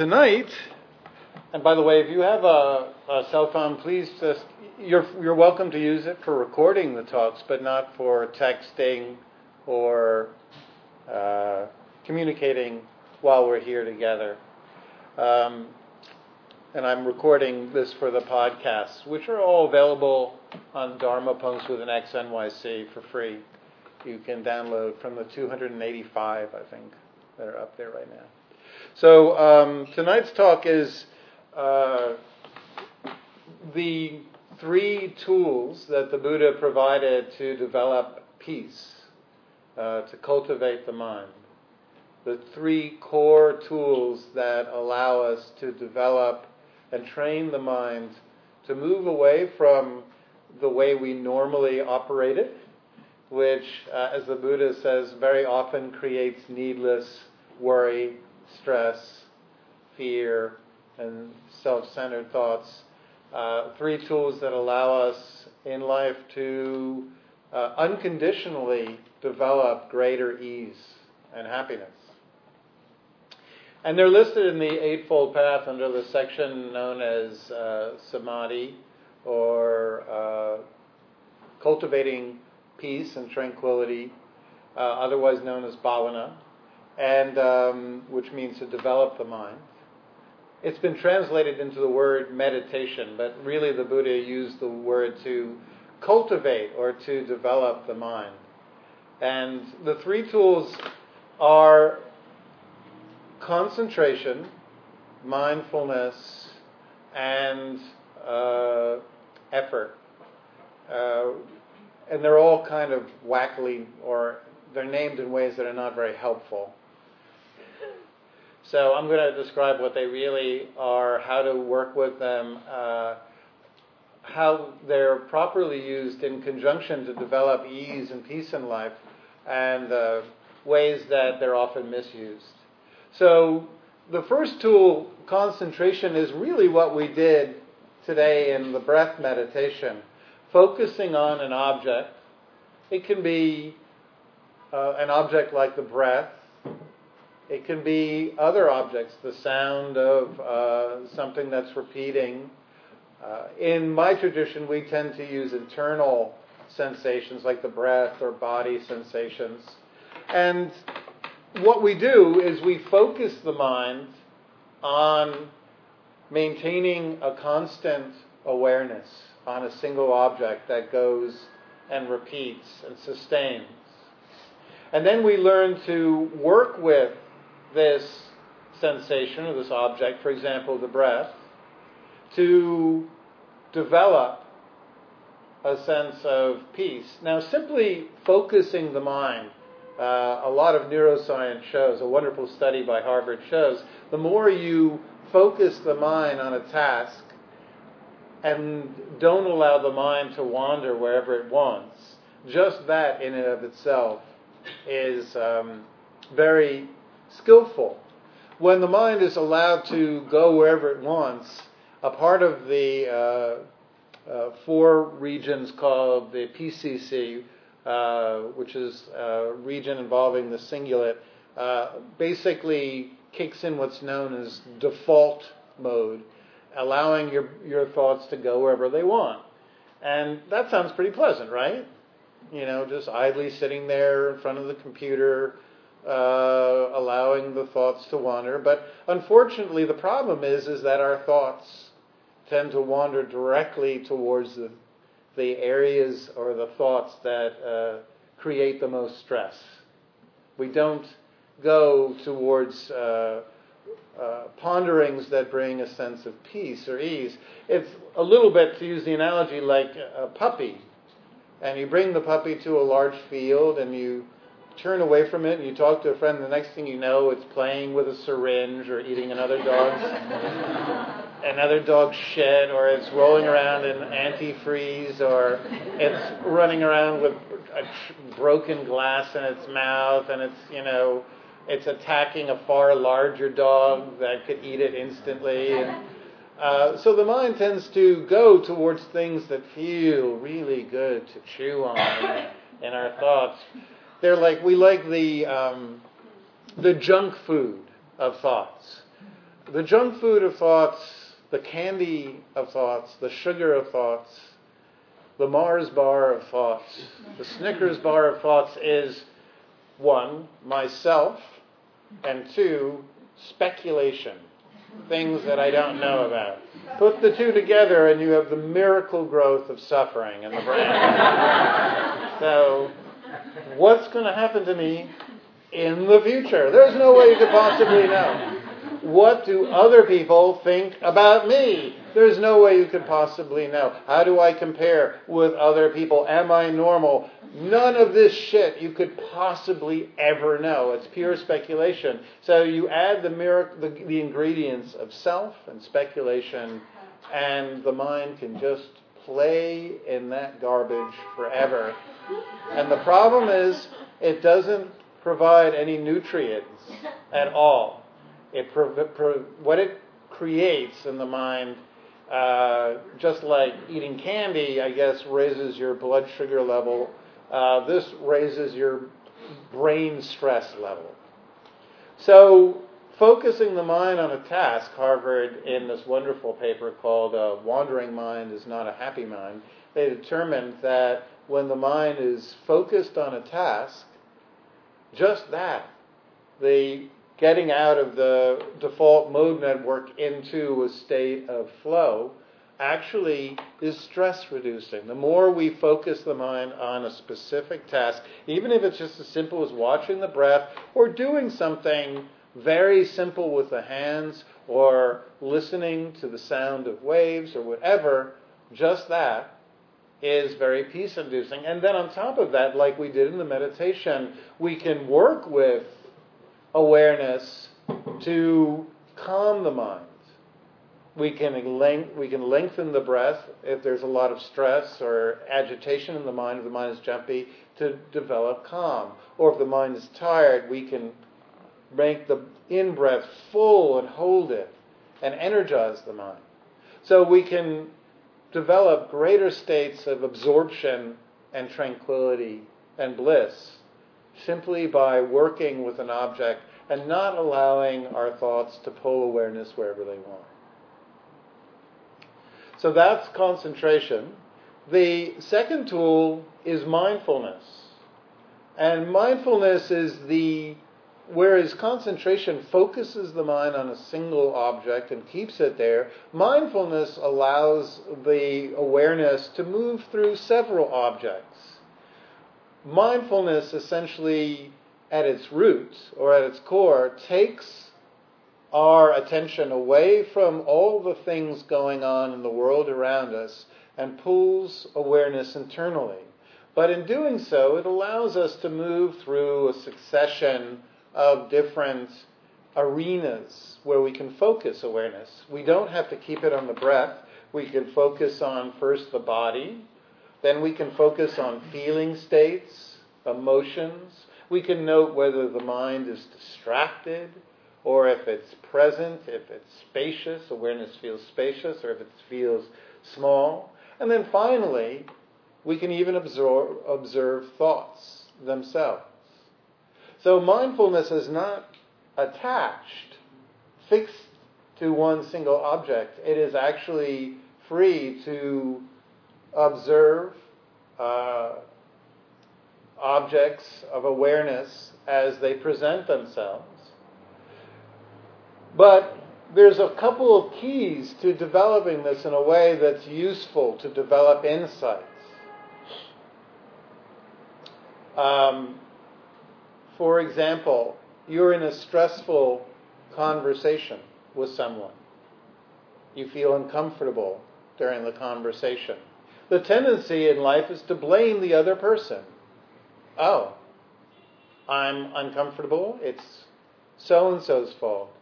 Tonight, and by the way, if you have a cell phone, please just, you're welcome to use it for recording the talks, but not for texting or communicating while we're here together. And I'm recording this for the podcasts, which are all available on Dharma Punks with an X NYC for free. You can download from the 285, I think, that are up there right now. So tonight's talk is the three tools that the Buddha provided to develop peace, to cultivate the mind. The three core tools that allow us to develop and train the mind to move away from the way we normally operate it, which, as the Buddha says, very often creates needless worry, stress, fear, and self-centered thoughts. Three tools that allow us in life to unconditionally develop greater ease and happiness. And they're listed in the Eightfold Path under the section known as Samadhi, or cultivating peace and tranquility, otherwise known as Bhavana, and which means to develop the mind. It's been translated into the word meditation, but really the Buddha used the word to cultivate or to develop the mind. And the three tools are concentration, mindfulness, and effort. And they're all kind of wackily, or they're named in ways that are not very helpful. So I'm going to describe what they really are, how to work with them, how they're properly used in conjunction to develop ease and peace in life, and ways that they're often misused. So the first tool, concentration, is really what we did today in the breath meditation, focusing on an object. It can be an object like the breath. It can be other objects, the sound of something that's repeating. In my tradition, we tend to use internal sensations like the breath or body sensations. And what we do is we focus the mind on maintaining a constant awareness on a single object that goes and repeats and sustains. And then we learn to work with this sensation or this object, for example, the breath, to develop a sense of peace. Now, simply focusing the mind, a lot of neuroscience shows, a wonderful study by Harvard shows, the more you focus the mind on a task and don't allow the mind to wander wherever it wants, just that in and of itself is very skillful. When the mind is allowed to go wherever it wants, a part of the four regions called the PCC, which is a region involving the cingulate, basically kicks in what's known as default mode, allowing your thoughts to go wherever they want. And that sounds pretty pleasant, right? You know, just idly sitting there in front of the computer, allowing the thoughts to wander. But unfortunately, the problem is that our thoughts tend to wander directly towards the areas or the thoughts that create the most stress. We don't go towards ponderings that bring a sense of peace or ease. It's a little bit, to use the analogy, like a puppy. And you bring the puppy to a large field and you turn away from it and you talk to a friend, and the next thing you know, it's playing with a syringe or eating another dog's shit, or it's rolling around in antifreeze, or it's running around with a broken glass in its mouth, and it's attacking a far larger dog that could eat it instantly. And so the mind tends to go towards things that feel really good to chew on in our thoughts. They're like, we like the junk food of thoughts. the junk food of thoughts, the candy of thoughts, the sugar of thoughts, the Mars bar of thoughts, the Snickers bar of thoughts is, one, myself, and two, speculation, things that I don't know about. Put the two together and you have the miracle growth of suffering in the brain. So, what's going to happen to me in the future? There's no way to possibly know. What do other people think about me? There's no way you could possibly know. How do I compare with other people? Am I normal? None of this shit you could possibly ever know. It's pure speculation. So you add the ingredients of self and speculation, and the mind can just play in that garbage forever. And the problem is, it doesn't provide any nutrients at all. What it creates in the mind, just like eating candy, I guess, raises your blood sugar level. This raises your brain stress level. So focusing the mind on a task, Harvard, in this wonderful paper called A Wandering Mind is Not a Happy Mind, they determined that when the mind is focused on a task, just that, the getting out of the default mode network into a state of flow actually is stress reducing. The more we focus the mind on a specific task, even if it's just as simple as watching the breath or doing something very simple with the hands or listening to the sound of waves or whatever, just that is very peace inducing. And then on top of that, like we did in the meditation, we can work with awareness to calm the mind. We can lengthen the breath if there's a lot of stress or agitation in the mind, if the mind is jumpy, to develop calm. Or if the mind is tired, we can make the in-breath full and hold it and energize the mind. So we can develop greater states of absorption and tranquility and bliss simply by working with an object and not allowing our thoughts to pull awareness wherever they want. So that's concentration. The second tool is mindfulness. And mindfulness is whereas concentration focuses the mind on a single object and keeps it there, mindfulness allows the awareness to move through several objects. Mindfulness essentially at its root or at its core takes our attention away from all the things going on in the world around us and pulls awareness internally. But in doing so, it allows us to move through a succession of different arenas where we can focus awareness. We don't have to keep it on the breath. We can focus on first the body. Then we can focus on feeling states, emotions. We can note whether the mind is distracted or if it's present, if it's spacious, awareness feels spacious, or if it feels small. And then finally, we can even observe thoughts themselves. So mindfulness is not attached, fixed to one single object. It is actually free to observe objects of awareness as they present themselves. But there's a couple of keys to developing this in a way that's useful to develop insights. For example, you're in a stressful conversation with someone. You feel uncomfortable during the conversation. The tendency in life is to blame the other person. Oh, I'm uncomfortable. It's so-and-so's fault.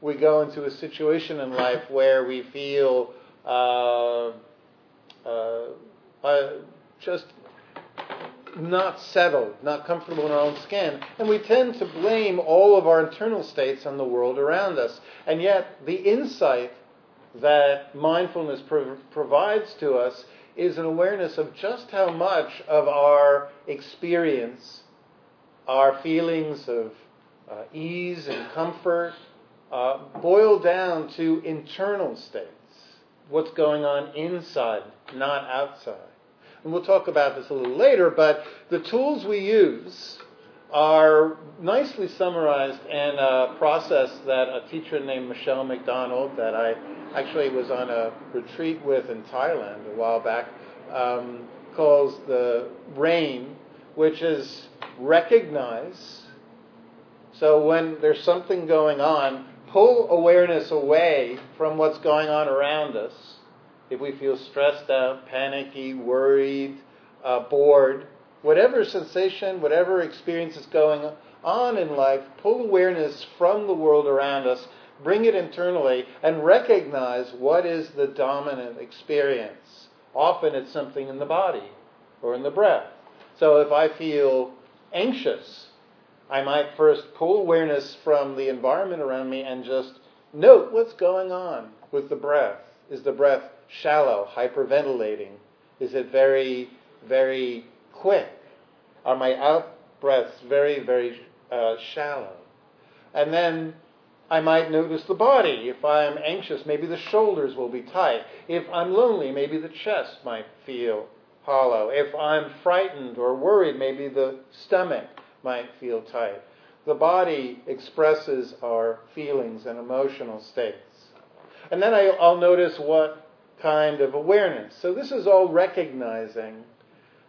We go into a situation in life where we feel just not settled, not comfortable in our own skin. And we tend to blame all of our internal states on the world around us. And yet the insight that mindfulness provides to us is an awareness of just how much of our experience, our feelings of ease and comfort, boil down to internal states, what's going on inside, not outside. And we'll talk about this a little later, but the tools we use are nicely summarized in a process that a teacher named Michelle McDonald, that I actually was on a retreat with in Thailand a while back, calls the RAIN, which is recognize. So when there's something going on, pull awareness away from what's going on around us. If we feel stressed out, panicky, worried, bored, whatever sensation, whatever experience is going on in life, pull awareness from the world around us, bring it internally, and recognize what is the dominant experience. Often it's something in the body or in the breath. So if I feel anxious, I might first pull awareness from the environment around me and just note what's going on with the breath. Is the breath shallow, hyperventilating? Is it very, very quick? Are my out-breaths very, very shallow? And then I might notice the body. If I'm anxious, maybe the shoulders will be tight. If I'm lonely, maybe the chest might feel hollow. If I'm frightened or worried, maybe the stomach might feel tight. The body expresses our feelings and emotional states. And then I'll notice what kind of awareness. So this is all recognizing,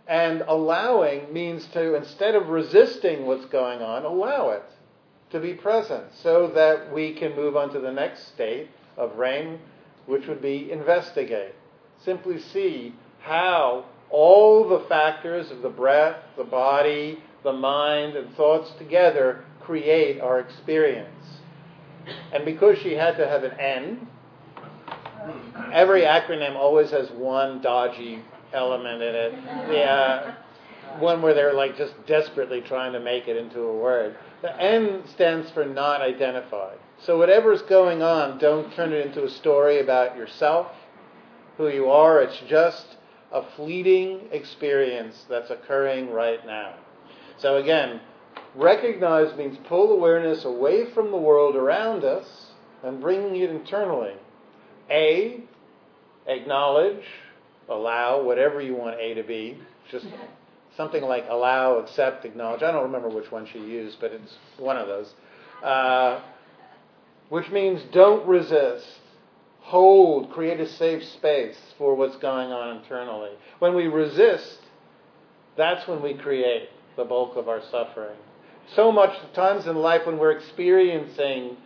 and allowing means to, instead of resisting what's going on, allow it to be present so that we can move on to the next state of RAIN, which would be investigate. Simply see how all the factors of the breath, the body, the mind, and thoughts together create our experience. And because she had to have an end, every acronym always has one dodgy element in it. One where they're like just desperately trying to make it into a word. The N stands for not identified. So whatever's going on, don't turn it into a story about yourself, who you are. It's just a fleeting experience that's occurring right now. So again, recognize means pull awareness away from the world around us and bringing it internally. A, acknowledge, allow, whatever you want A to be. Just something like allow, accept, acknowledge. I don't remember which one she used, but it's one of those. Which means don't resist. Hold, create a safe space for what's going on internally. When we resist, that's when we create the bulk of our suffering. So much times in life when we're experiencing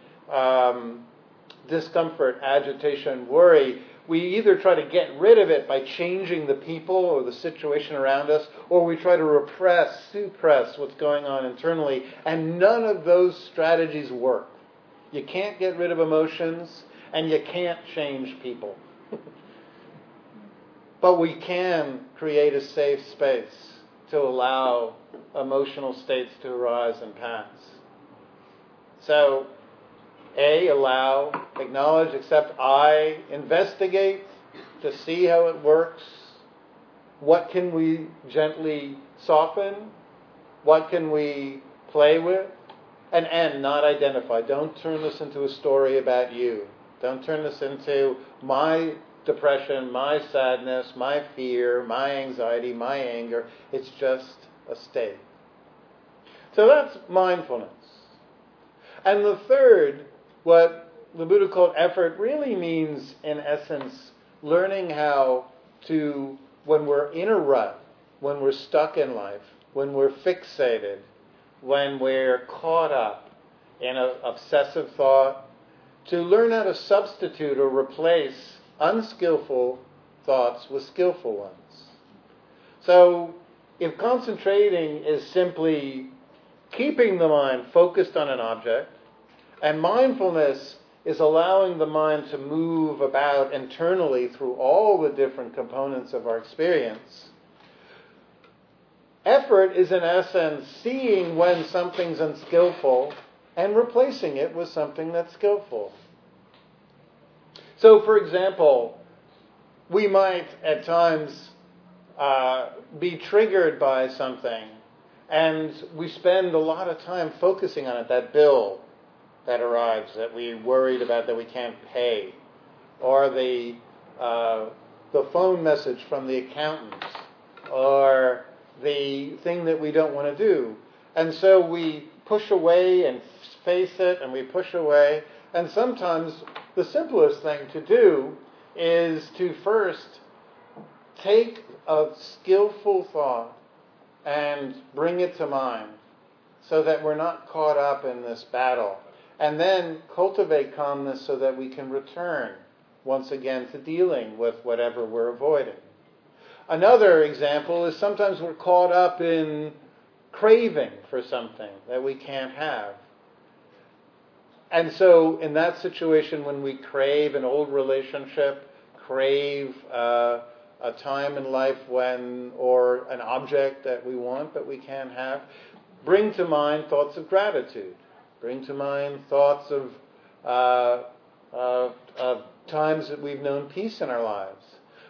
discomfort, agitation, worry, we either try to get rid of it by changing the people or the situation around us, or we try to repress, suppress what's going on internally, and none of those strategies work. You can't get rid of emotions, and you can't change people. But we can create a safe space to allow emotional states to arise and pass. So, A, allow, acknowledge, accept. I, investigate to see how it works. What can we gently soften? What can we play with? And N, not identify. Don't turn this into a story about you. Don't turn this into my depression, my sadness, my fear, my anxiety, my anger. It's just a state. So that's mindfulness. And the third, what the Buddha called effort, really means, in essence, learning how to, when we're in a rut, when we're stuck in life, when we're fixated, when we're caught up in an obsessive thought, to learn how to substitute or replace unskillful thoughts with skillful ones. So if concentrating is simply keeping the mind focused on an object, and mindfulness is allowing the mind to move about internally through all the different components of our experience. Effort is, in essence, seeing when something's unskillful and replacing it with something that's skillful. So, for example, we might at times be triggered by something, and we spend a lot of time focusing on it, that bill, that arrives that we worried about that we can't pay, or the phone message from the accountant, or the thing that we don't want to do. And so we push away and face it, and we push away. And sometimes the simplest thing to do is to first take a skillful thought and bring it to mind so that we're not caught up in this battle. And then cultivate calmness so that we can return once again to dealing with whatever we're avoiding. Another example is sometimes we're caught up in craving for something that we can't have. And so in that situation, when we crave an old relationship, crave a time in life when, or an object that we want but we can't have, bring to mind thoughts of gratitude. Bring to mind thoughts of times that we've known peace in our lives.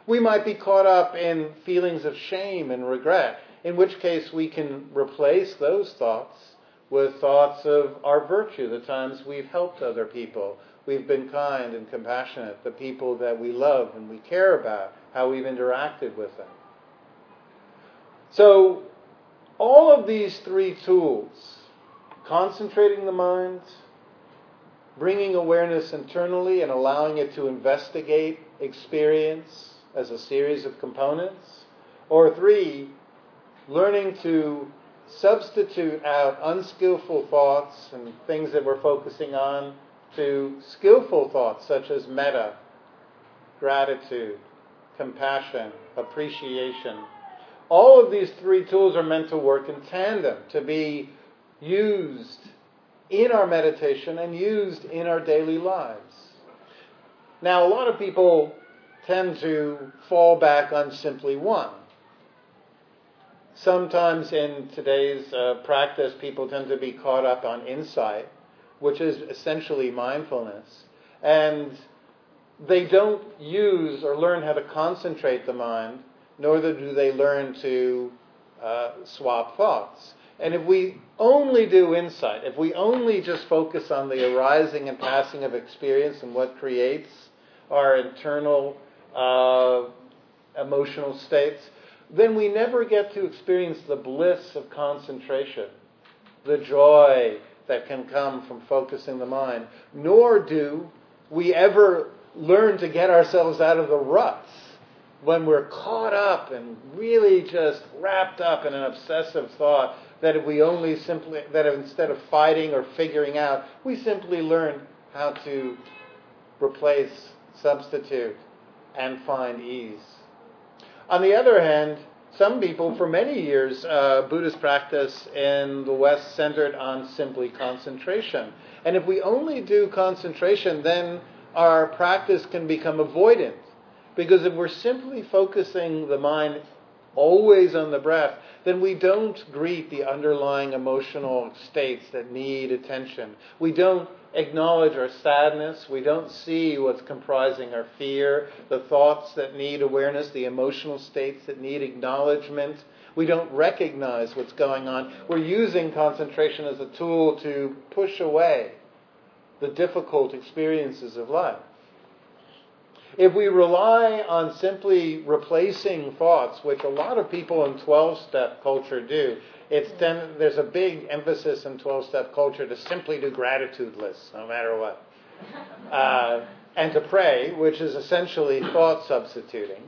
We might be caught up in feelings of shame and regret, in which case we can replace those thoughts with thoughts of our virtue, the times we've helped other people, we've been kind and compassionate, the people that we love and we care about, how we've interacted with them. So all of these three tools, concentrating the mind, bringing awareness internally and allowing it to investigate experience as a series of components, or three, learning to substitute out unskillful thoughts and things that we're focusing on to skillful thoughts such as metta, gratitude, compassion, appreciation. All of these three tools are meant to work in tandem, to be used in our meditation and used in our daily lives. Now, a lot of people tend to fall back on simply one. Sometimes in today's practice, people tend to be caught up on insight, which is essentially mindfulness, and they don't use or learn how to concentrate the mind, nor do they learn to swap thoughts. And if we only do insight, if we only just focus on the arising and passing of experience and what creates our internal emotional states, then we never get to experience the bliss of concentration, the joy that can come from focusing the mind, nor do we ever learn to get ourselves out of the ruts when we're caught up and really just wrapped up in an obsessive thought that if we only simply, that instead of fighting or figuring out, we simply learn how to replace, substitute, and find ease. On the other hand, some people, for many years, Buddhist practice in the West centered on simply concentration. And if we only do concentration, then our practice can become avoidant. Because if we're simply focusing the mind always on the breath, then we don't greet the underlying emotional states that need attention. We don't acknowledge our sadness. We don't see what's comprising our fear, the thoughts that need awareness, the emotional states that need acknowledgement. We don't recognize what's going on. We're using concentration as a tool to push away the difficult experiences of life. If we rely on simply replacing thoughts, which a lot of people in 12-step culture do, there's a big emphasis in 12-step culture to simply do gratitude lists, no matter what, and to pray, which is essentially thought substituting.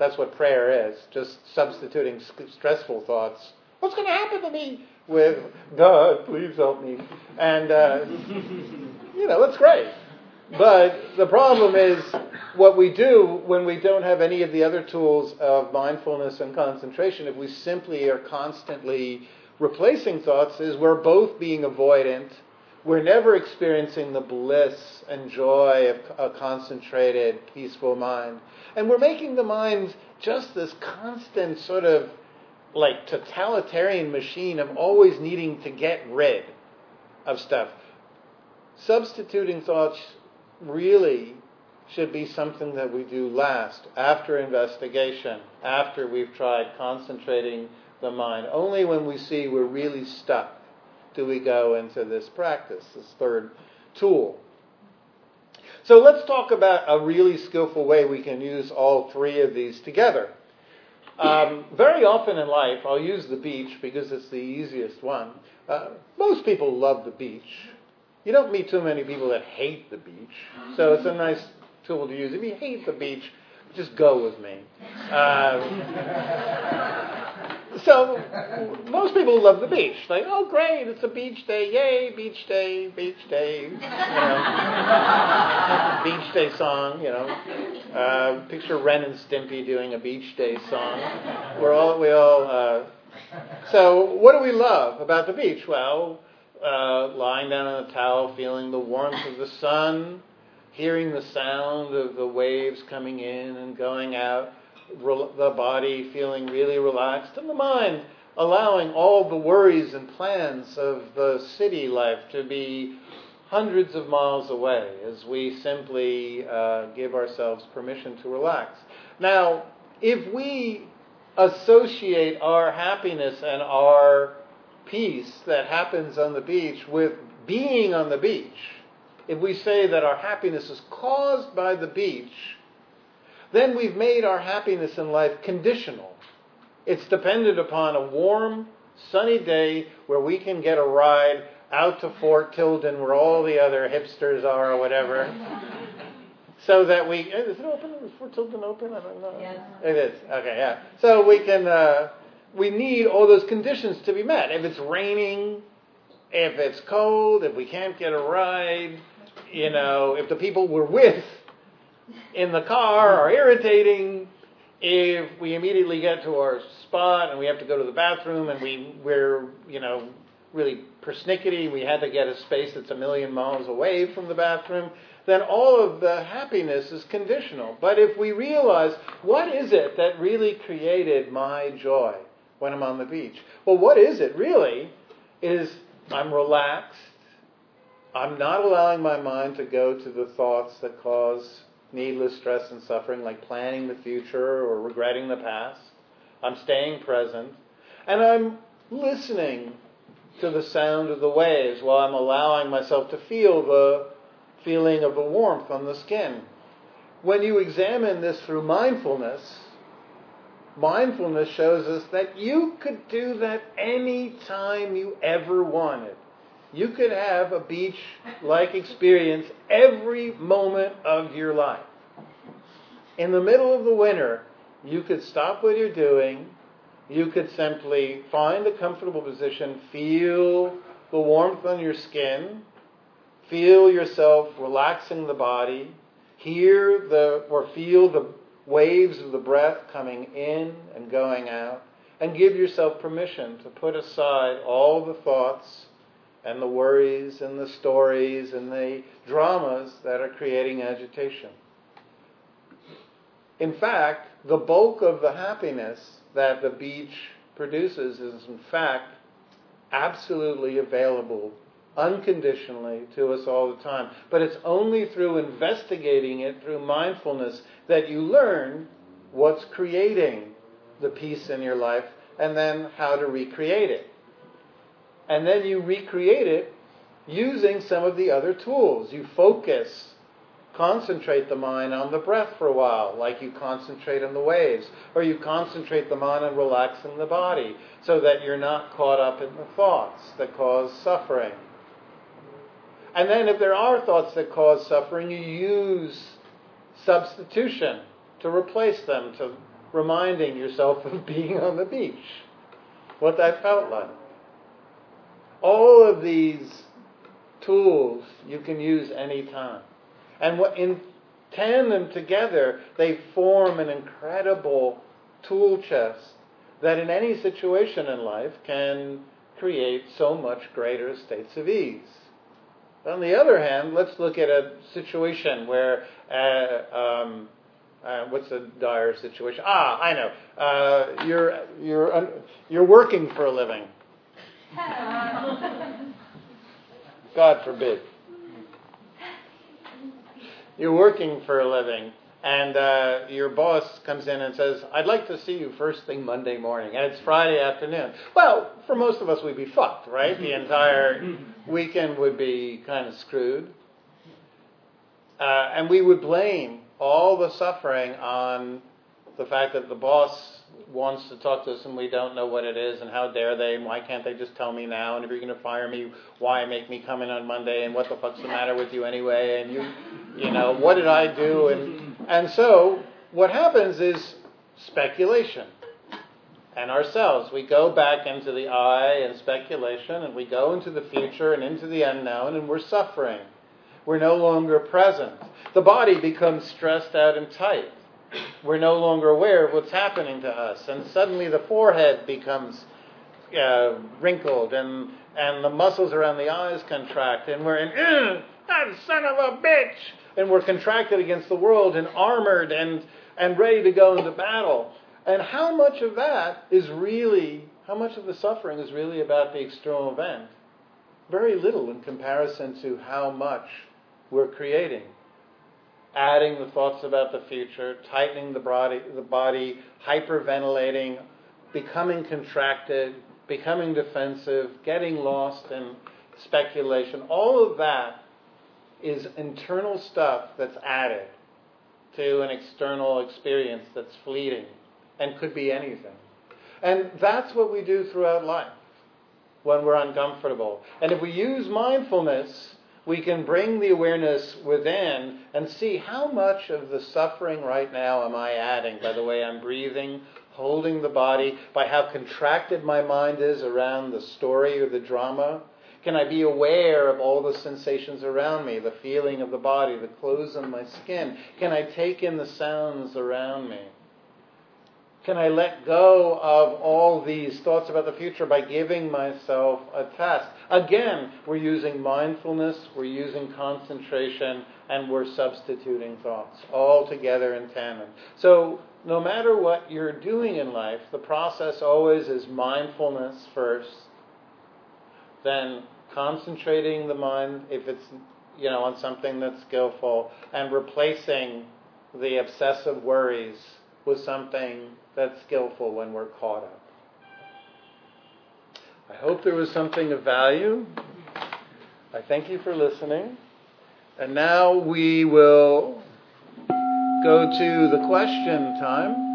That's what prayer is, just substituting stressful thoughts. What's going to happen to me? With, God, please help me. And, that's great. But the problem is what we do when we don't have any of the other tools of mindfulness and concentration, if we simply are constantly replacing thoughts, is we're both being avoidant. We're never experiencing the bliss and joy of a concentrated, peaceful mind. And we're making the mind just this constant sort of like totalitarian machine of always needing to get rid of stuff. Substituting thoughts really should be something that we do last, after investigation, after we've tried concentrating the mind, only when we see we're really stuck do we go into this practice, this third tool. So let's talk about a really skillful way we can use all three of these together. Very often in life, I'll use the beach because it's the easiest one. Most people love the beach. You don't meet too many people that hate the beach, so it's a nice tool to use. If you hate the beach, just go with me. So most people love the beach. Like, oh, great, it's a beach day. Yay, beach day, beach day. You know, beach day song, you know. Picture Ren and Stimpy doing a beach day song. So what do we love about the beach? Well, lying down on a towel, feeling the warmth of the sun, hearing the sound of the waves coming in and going out, the body feeling really relaxed, and the mind allowing all the worries and plans of the city life to be hundreds of miles away as we simply give ourselves permission to relax. Now, if we associate our happiness and our peace that happens on the beach with being on the beach, if we say that our happiness is caused by the beach, then we've made our happiness in life conditional. It's dependent upon a warm, sunny day where we can get a ride out to Fort Tilden where all the other hipsters are or whatever. So that we... Is it open? Is Fort Tilden open? I don't know. Yeah. It is. Okay, yeah. So we can... we need all those conditions to be met. If it's raining, if it's cold, if we can't get a ride, you know, if the people we're with in the car are irritating, if we immediately get to our spot and we have to go to the bathroom and we're, you know, really persnickety, we had to get a space that's a million miles away from the bathroom, then all of the happiness is conditional. But if we realize, what is it that really created my joy when I'm on the beach? Well, what is it really is I'm relaxed, I'm not allowing my mind to go to the thoughts that cause needless stress and suffering, like planning the future or regretting the past. I'm staying present. And I'm listening to the sound of the waves while I'm allowing myself to feel the feeling of the warmth on the skin. When you examine this through mindfulness, mindfulness shows us that you could do that any time you ever wanted. You could have a beach-like experience every moment of your life. In the middle of the winter, you could stop what you're doing. You could simply find a comfortable position, feel the warmth on your skin, feel yourself relaxing the body, hear the or feel the waves of the breath coming in and going out, and give yourself permission to put aside all the thoughts and the worries and the stories and the dramas that are creating agitation. In fact, the bulk of the happiness that the beach produces is, in fact, absolutely available unconditionally to us all the time. But it's only through investigating it through mindfulness that you learn what's creating the peace in your life and then how to recreate it. And then you recreate it using some of the other tools. You focus, concentrate the mind on the breath for a while, like you concentrate on the waves, or you concentrate the mind on relaxing the body so that you're not caught up in the thoughts that cause suffering. And then if there are thoughts that cause suffering, you use substitution to replace them, to reminding yourself of being on the beach, what that felt like. All of these tools you can use any time. And in tandem together, they form an incredible tool chest that in any situation in life can create so much greater states of ease. On the other hand, let's look at a situation where, what's a dire situation? I know. You're working for a living. God forbid. You're working for a living, and your boss comes in and says, I'd like to see you first thing Monday morning, and it's Friday afternoon. Well, for most of us, we'd be fucked, right? The entire weekend would be kind of screwed. And we would blame all the suffering on the fact that the boss wants to talk to us and we don't know what it is, and how dare they, and why can't they just tell me now, and if you're going to fire me, why make me come in on Monday, and what the fuck's the matter with you anyway, and you know, what did I do? And so what happens is speculation and ourselves. We go back into the I and speculation, and we go into the future and into the unknown, and we're suffering. We're no longer present. The body becomes stressed out and tight. We're no longer aware of what's happening to us. And suddenly the forehead becomes wrinkled, and the muscles around the eyes contract, and we're in, that son of a bitch! And we're contracted against the world and armored and ready to go into battle. And how much of that is really, how much of the suffering is really about the external event? Very little in comparison to how much we're creating. Adding the thoughts about the future, tightening the body, hyperventilating, becoming contracted, becoming defensive, getting lost in speculation. All of that is internal stuff that's added to an external experience that's fleeting and could be anything. And that's what we do throughout life when we're uncomfortable. And if we use mindfulness, we can bring the awareness within and see how much of the suffering right now am I adding by the way I'm breathing, holding the body, by how contracted my mind is around the story or the drama. Can I be aware of all the sensations around me, the feeling of the body, the clothes on my skin? Can I take in the sounds around me? Can I let go of all these thoughts about the future by giving myself a test? Again, we're using mindfulness, we're using concentration, and we're substituting thoughts, all together in tandem. So no matter what you're doing in life, the process always is mindfulness first, then concentrating the mind if it's, on something that's skillful, and replacing the obsessive worries with something that's skillful when we're caught up. I hope there was something of value. I thank you for listening. And now we will go to the question time.